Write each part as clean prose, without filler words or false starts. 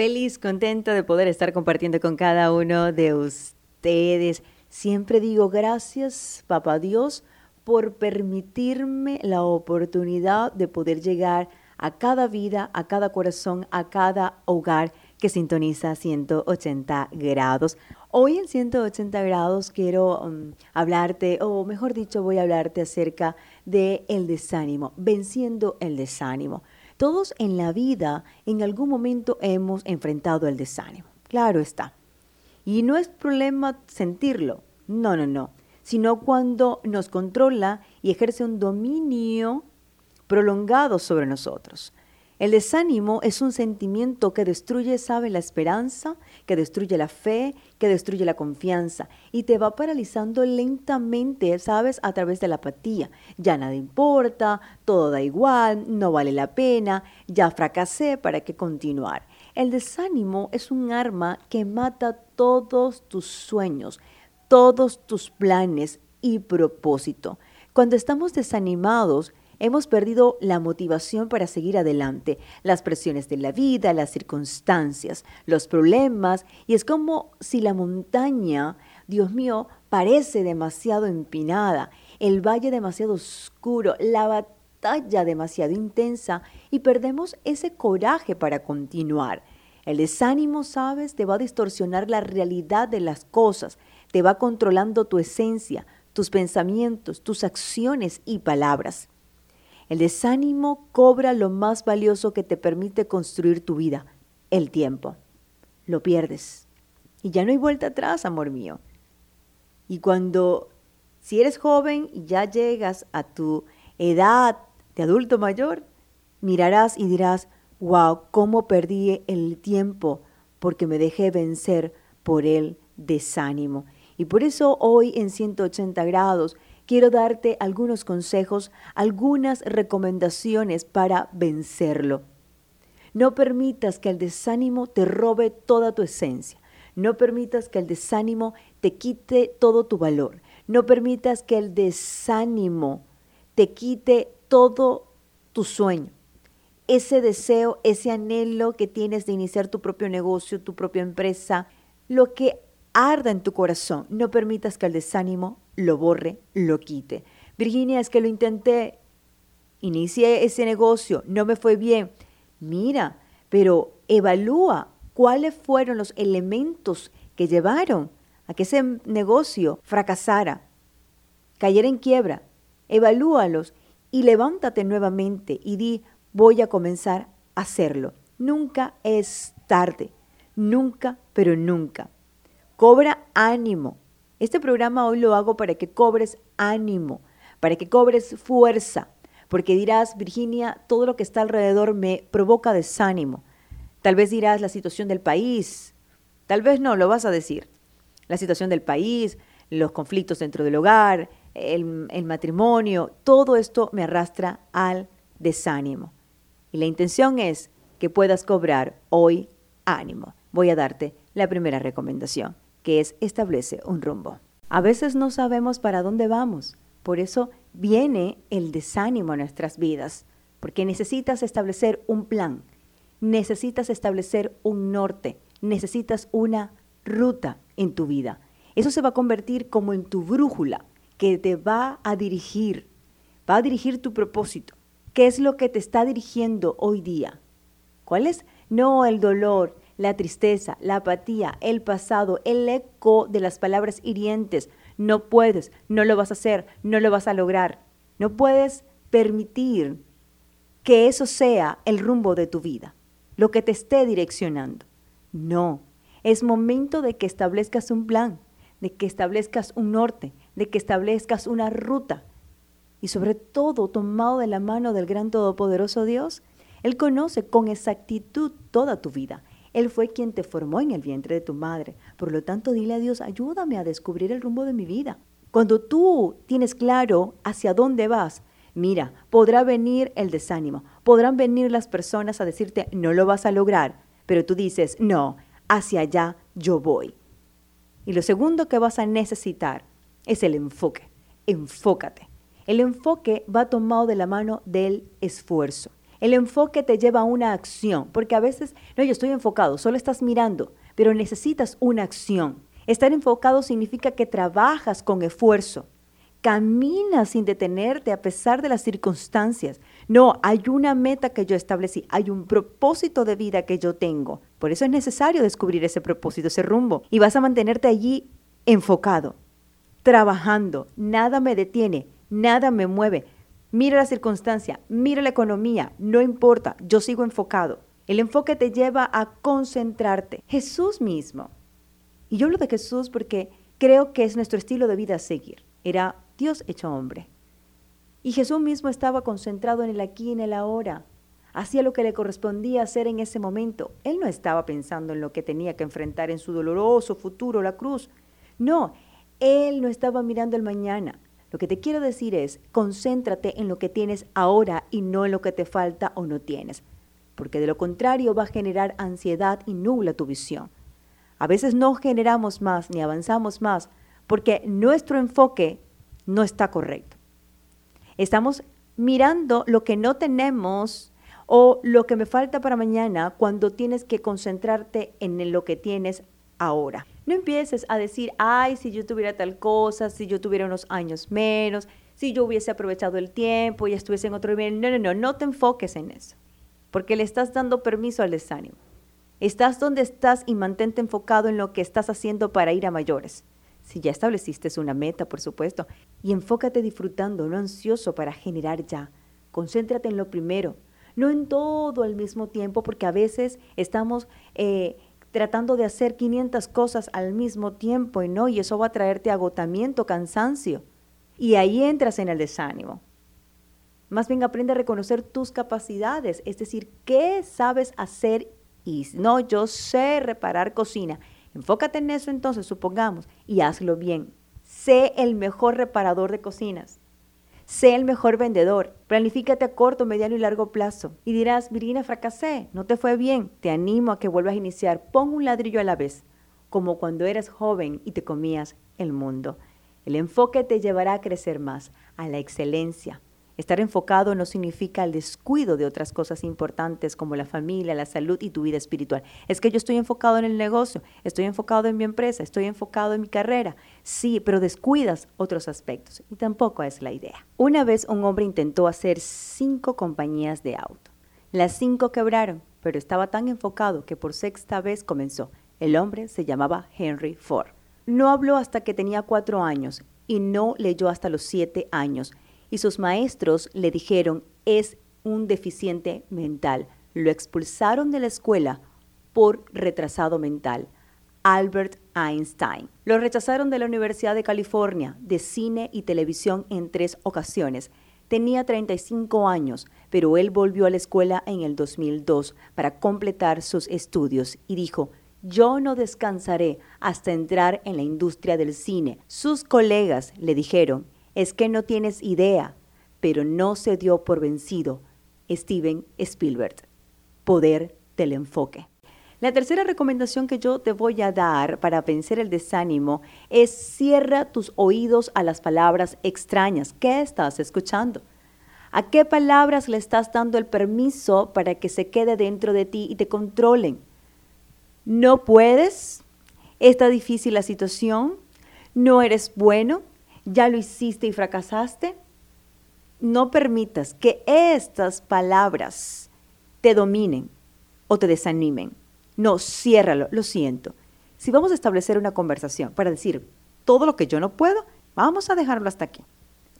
feliz, contenta de poder estar compartiendo con cada uno de ustedes. Siempre digo gracias, Papá Dios, por permitirme la oportunidad de poder llegar a cada vida, a cada corazón, a cada hogar que sintoniza 180 grados. Hoy en 180 grados quiero hablarte, o mejor dicho, voy a hablarte acerca de el desánimo, venciendo el desánimo. Todos en la vida en algún momento hemos enfrentado el desánimo, claro está. Y no es problema sentirlo, no, sino cuando nos controla y ejerce un dominio prolongado sobre nosotros. El desánimo es un sentimiento que destruye, la esperanza, que destruye la fe, que destruye la confianza y te va paralizando lentamente, a través de la apatía. Ya nada importa, todo da igual, no vale la pena, ya fracasé, ¿para qué continuar? El desánimo es un arma que mata todos tus sueños, todos tus planes y propósito. Cuando estamos desanimados, hemos perdido la motivación para seguir adelante, las presiones de la vida, las circunstancias, los problemas, y es como si la montaña, Dios mío, parece demasiado empinada, el valle demasiado oscuro, la batalla demasiado intensa, y perdemos ese coraje para continuar. El desánimo, te va a distorsionar la realidad de las cosas, te va controlando tu esencia, tus pensamientos, tus acciones y palabras. El desánimo cobra lo más valioso que te permite construir tu vida, el tiempo. Lo pierdes y ya no hay vuelta atrás, amor mío. Y si eres joven y ya llegas a tu edad de adulto mayor, mirarás y dirás, wow, cómo perdí el tiempo porque me dejé vencer por el desánimo. Y por eso hoy en 180 grados, quiero darte algunos consejos, algunas recomendaciones para vencerlo. No permitas que el desánimo te robe toda tu esencia. No permitas que el desánimo te quite todo tu valor. No permitas que el desánimo te quite todo tu sueño. Ese deseo, ese anhelo que tienes de iniciar tu propio negocio, tu propia empresa, lo que arda en tu corazón. No permitas que el desánimo lo borre, lo quite. Virginia, es que lo intenté, inicié ese negocio, no me fue bien. Mira, pero evalúa cuáles fueron los elementos que llevaron a que ese negocio fracasara, cayera en quiebra. Evalúalos y levántate nuevamente y di, voy a comenzar a hacerlo. Nunca es tarde, nunca, pero nunca. Cobra ánimo. Este programa hoy lo hago para que cobres ánimo, para que cobres fuerza, porque dirás, Virginia, todo lo que está alrededor me provoca desánimo. Tal vez dirás la situación del país, tal vez no, lo vas a decir. La situación del país, los conflictos dentro del hogar, el matrimonio, todo esto me arrastra al desánimo. Y la intención es que puedas cobrar hoy ánimo. Voy a darte la primera recomendación, que es establece un rumbo. A veces no sabemos para dónde vamos, por eso viene el desánimo a nuestras vidas, porque necesitas establecer un plan, necesitas establecer un norte, necesitas una ruta en tu vida. Eso se va a convertir como en tu brújula que te va a dirigir tu propósito. ¿Qué es lo que te está dirigiendo hoy día? ¿Cuál es? No el dolor, la tristeza, la apatía, el pasado, el eco de las palabras hirientes. No puedes, no lo vas a hacer, no lo vas a lograr. No puedes permitir que eso sea el rumbo de tu vida, lo que te esté direccionando. No, es momento de que establezcas un plan, de que establezcas un norte, de que establezcas una ruta. Y sobre todo, tomado de la mano del gran Todopoderoso Dios, Él conoce con exactitud toda tu vida. Él fue quien te formó en el vientre de tu madre. Por lo tanto, dile a Dios, ayúdame a descubrir el rumbo de mi vida. Cuando tú tienes claro hacia dónde vas, mira, podrá venir el desánimo, podrán venir las personas a decirte, no lo vas a lograr, pero tú dices, no, hacia allá yo voy. Y lo segundo que vas a necesitar es el enfoque. Enfócate. El enfoque va tomado de la mano del esfuerzo. El enfoque te lleva a una acción, porque a veces, no, yo estoy enfocado, solo estás mirando, pero necesitas una acción. Estar enfocado significa que trabajas con esfuerzo, caminas sin detenerte a pesar de las circunstancias. No, hay una meta que yo establecí, hay un propósito de vida que yo tengo. Por eso es necesario descubrir ese propósito, ese rumbo, y vas a mantenerte allí enfocado, trabajando. Nada me detiene, nada me mueve. Mira la circunstancia, mira la economía, no importa, yo sigo enfocado. El enfoque te lleva a concentrarte. Jesús mismo, y yo hablo de Jesús porque creo que es nuestro estilo de vida a seguir, era Dios hecho hombre. Y Jesús mismo estaba concentrado en el aquí y en el ahora, hacía lo que le correspondía hacer en ese momento. Él no estaba pensando en lo que tenía que enfrentar en su doloroso futuro, la cruz. No, Él no estaba mirando el mañana. Lo que te quiero decir es, concéntrate en lo que tienes ahora y no en lo que te falta o no tienes, porque de lo contrario va a generar ansiedad y nubla tu visión. A veces no generamos más ni avanzamos más porque nuestro enfoque no está correcto. Estamos mirando lo que no tenemos o lo que me falta para mañana cuando tienes que concentrarte en lo que tienes ahora. No empieces a decir, ay, si yo tuviera tal cosa, si yo tuviera unos años menos, si yo hubiese aprovechado el tiempo y estuviese en otro nivel. No te enfoques en eso, porque le estás dando permiso al desánimo. Estás donde estás y mantente enfocado en lo que estás haciendo para ir a mayores. Si ya estableciste una meta, por supuesto, y enfócate disfrutando, no ansioso para generar ya. Concéntrate en lo primero, no en todo al mismo tiempo, porque a veces estamos tratando de hacer 500 cosas al mismo tiempo, y eso va a traerte agotamiento, cansancio, y ahí entras en el desánimo. Más bien aprende a reconocer tus capacidades, es decir, qué sabes hacer, y no, yo sé reparar cocina. Enfócate en eso entonces, supongamos, y hazlo bien. Sé el mejor reparador de cocinas, sé el mejor vendedor, planifícate a corto, mediano y largo plazo. Y dirás, Virginia, fracasé, no te fue bien. Te animo a que vuelvas a iniciar, pon un ladrillo a la vez, como cuando eras joven y te comías el mundo. El enfoque te llevará a crecer más, a la excelencia. Estar enfocado no significa el descuido de otras cosas importantes como la familia, la salud y tu vida espiritual. Es que yo estoy enfocado en el negocio, estoy enfocado en mi empresa, estoy enfocado en mi carrera. Sí, pero descuidas otros aspectos y tampoco es la idea. Una vez un hombre intentó hacer 5 compañías de auto. Las 5 quebraron, pero estaba tan enfocado que por 6ª vez comenzó. El hombre se llamaba Henry Ford. No habló hasta que tenía 4 años y no leyó hasta los 7 años. Y sus maestros le dijeron, es un deficiente mental. Lo expulsaron de la escuela por retrasado mental. Albert Einstein. Lo rechazaron de la Universidad de California, de cine y televisión en 3 ocasiones. Tenía 35 años, pero él volvió a la escuela en el 2002 para completar sus estudios y dijo, yo no descansaré hasta entrar en la industria del cine. Sus colegas le dijeron, es que no tienes idea, pero no se dio por vencido. Steven Spielberg. Poder del enfoque. La tercera recomendación que yo te voy a dar para vencer el desánimo es cierra tus oídos a las palabras extrañas. ¿Qué estás escuchando? ¿A qué palabras le estás dando el permiso para que se quede dentro de ti y te controlen? ¿No puedes? ¿Está difícil la situación? ¿No eres bueno? ¿Ya lo hiciste y fracasaste? No permitas que estas palabras te dominen o te desanimen. No, ciérralo, lo siento. Si vamos a establecer una conversación para decir todo lo que yo no puedo, vamos a dejarlo hasta aquí.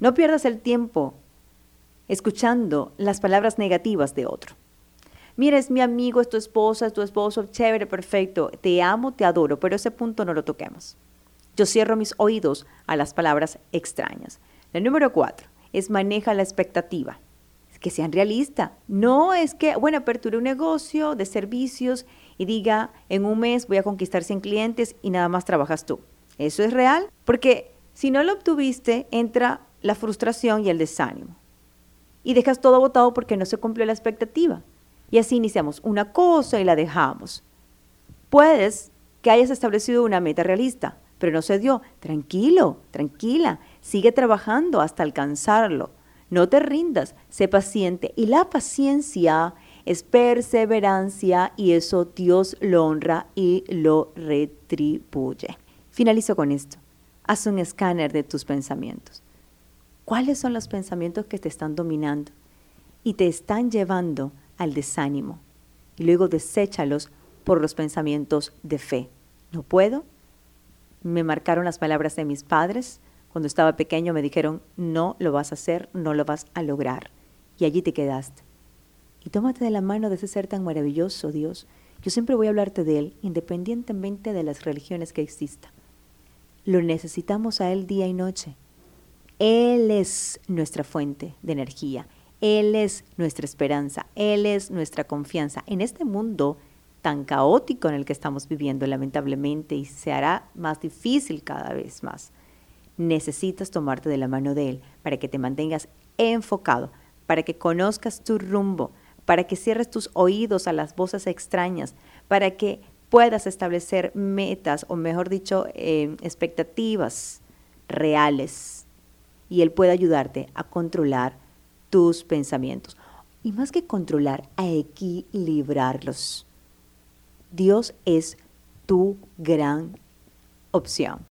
No pierdas el tiempo escuchando las palabras negativas de otro. Mira, es mi amigo, es tu esposa, es tu esposo, chévere, perfecto, te amo, te adoro, pero ese punto no lo toquemos. Yo cierro mis oídos a las palabras extrañas. La número 4 es maneja la expectativa. Que sean realistas. No es que, aperture un negocio de servicios y diga, en un mes voy a conquistar 100 clientes y nada más trabajas tú. ¿Eso es real? Porque si no lo obtuviste, entra la frustración y el desánimo. Y dejas todo botado porque no se cumplió la expectativa. Y así iniciamos una cosa y la dejamos. Puedes que hayas establecido una meta realista, pero no se dio. Tranquilo, tranquila, sigue trabajando hasta alcanzarlo. No te rindas, sé paciente. Y la paciencia es perseverancia y eso Dios lo honra y lo retribuye. Finalizo con esto. Haz un escáner de tus pensamientos. ¿Cuáles son los pensamientos que te están dominando y te están llevando al desánimo? Y luego deséchalos por los pensamientos de fe. ¿No puedo? Me marcaron las palabras de mis padres. Cuando estaba pequeño me dijeron, no lo vas a hacer, no lo vas a lograr. Y allí te quedaste. Y tómate de la mano de ese ser tan maravilloso, Dios. Yo siempre voy a hablarte de Él, independientemente de las religiones que existan. Lo necesitamos a Él día y noche. Él es nuestra fuente de energía. Él es nuestra esperanza. Él es nuestra confianza. En este mundo tan caótico en el que estamos viviendo, lamentablemente, y se hará más difícil cada vez más. Necesitas tomarte de la mano de Él para que te mantengas enfocado, para que conozcas tu rumbo, para que cierres tus oídos a las voces extrañas, para que puedas establecer metas, o mejor dicho, expectativas reales, y Él puede ayudarte a controlar tus pensamientos. Y más que controlar, a equilibrarlos. Dios es tu gran opción.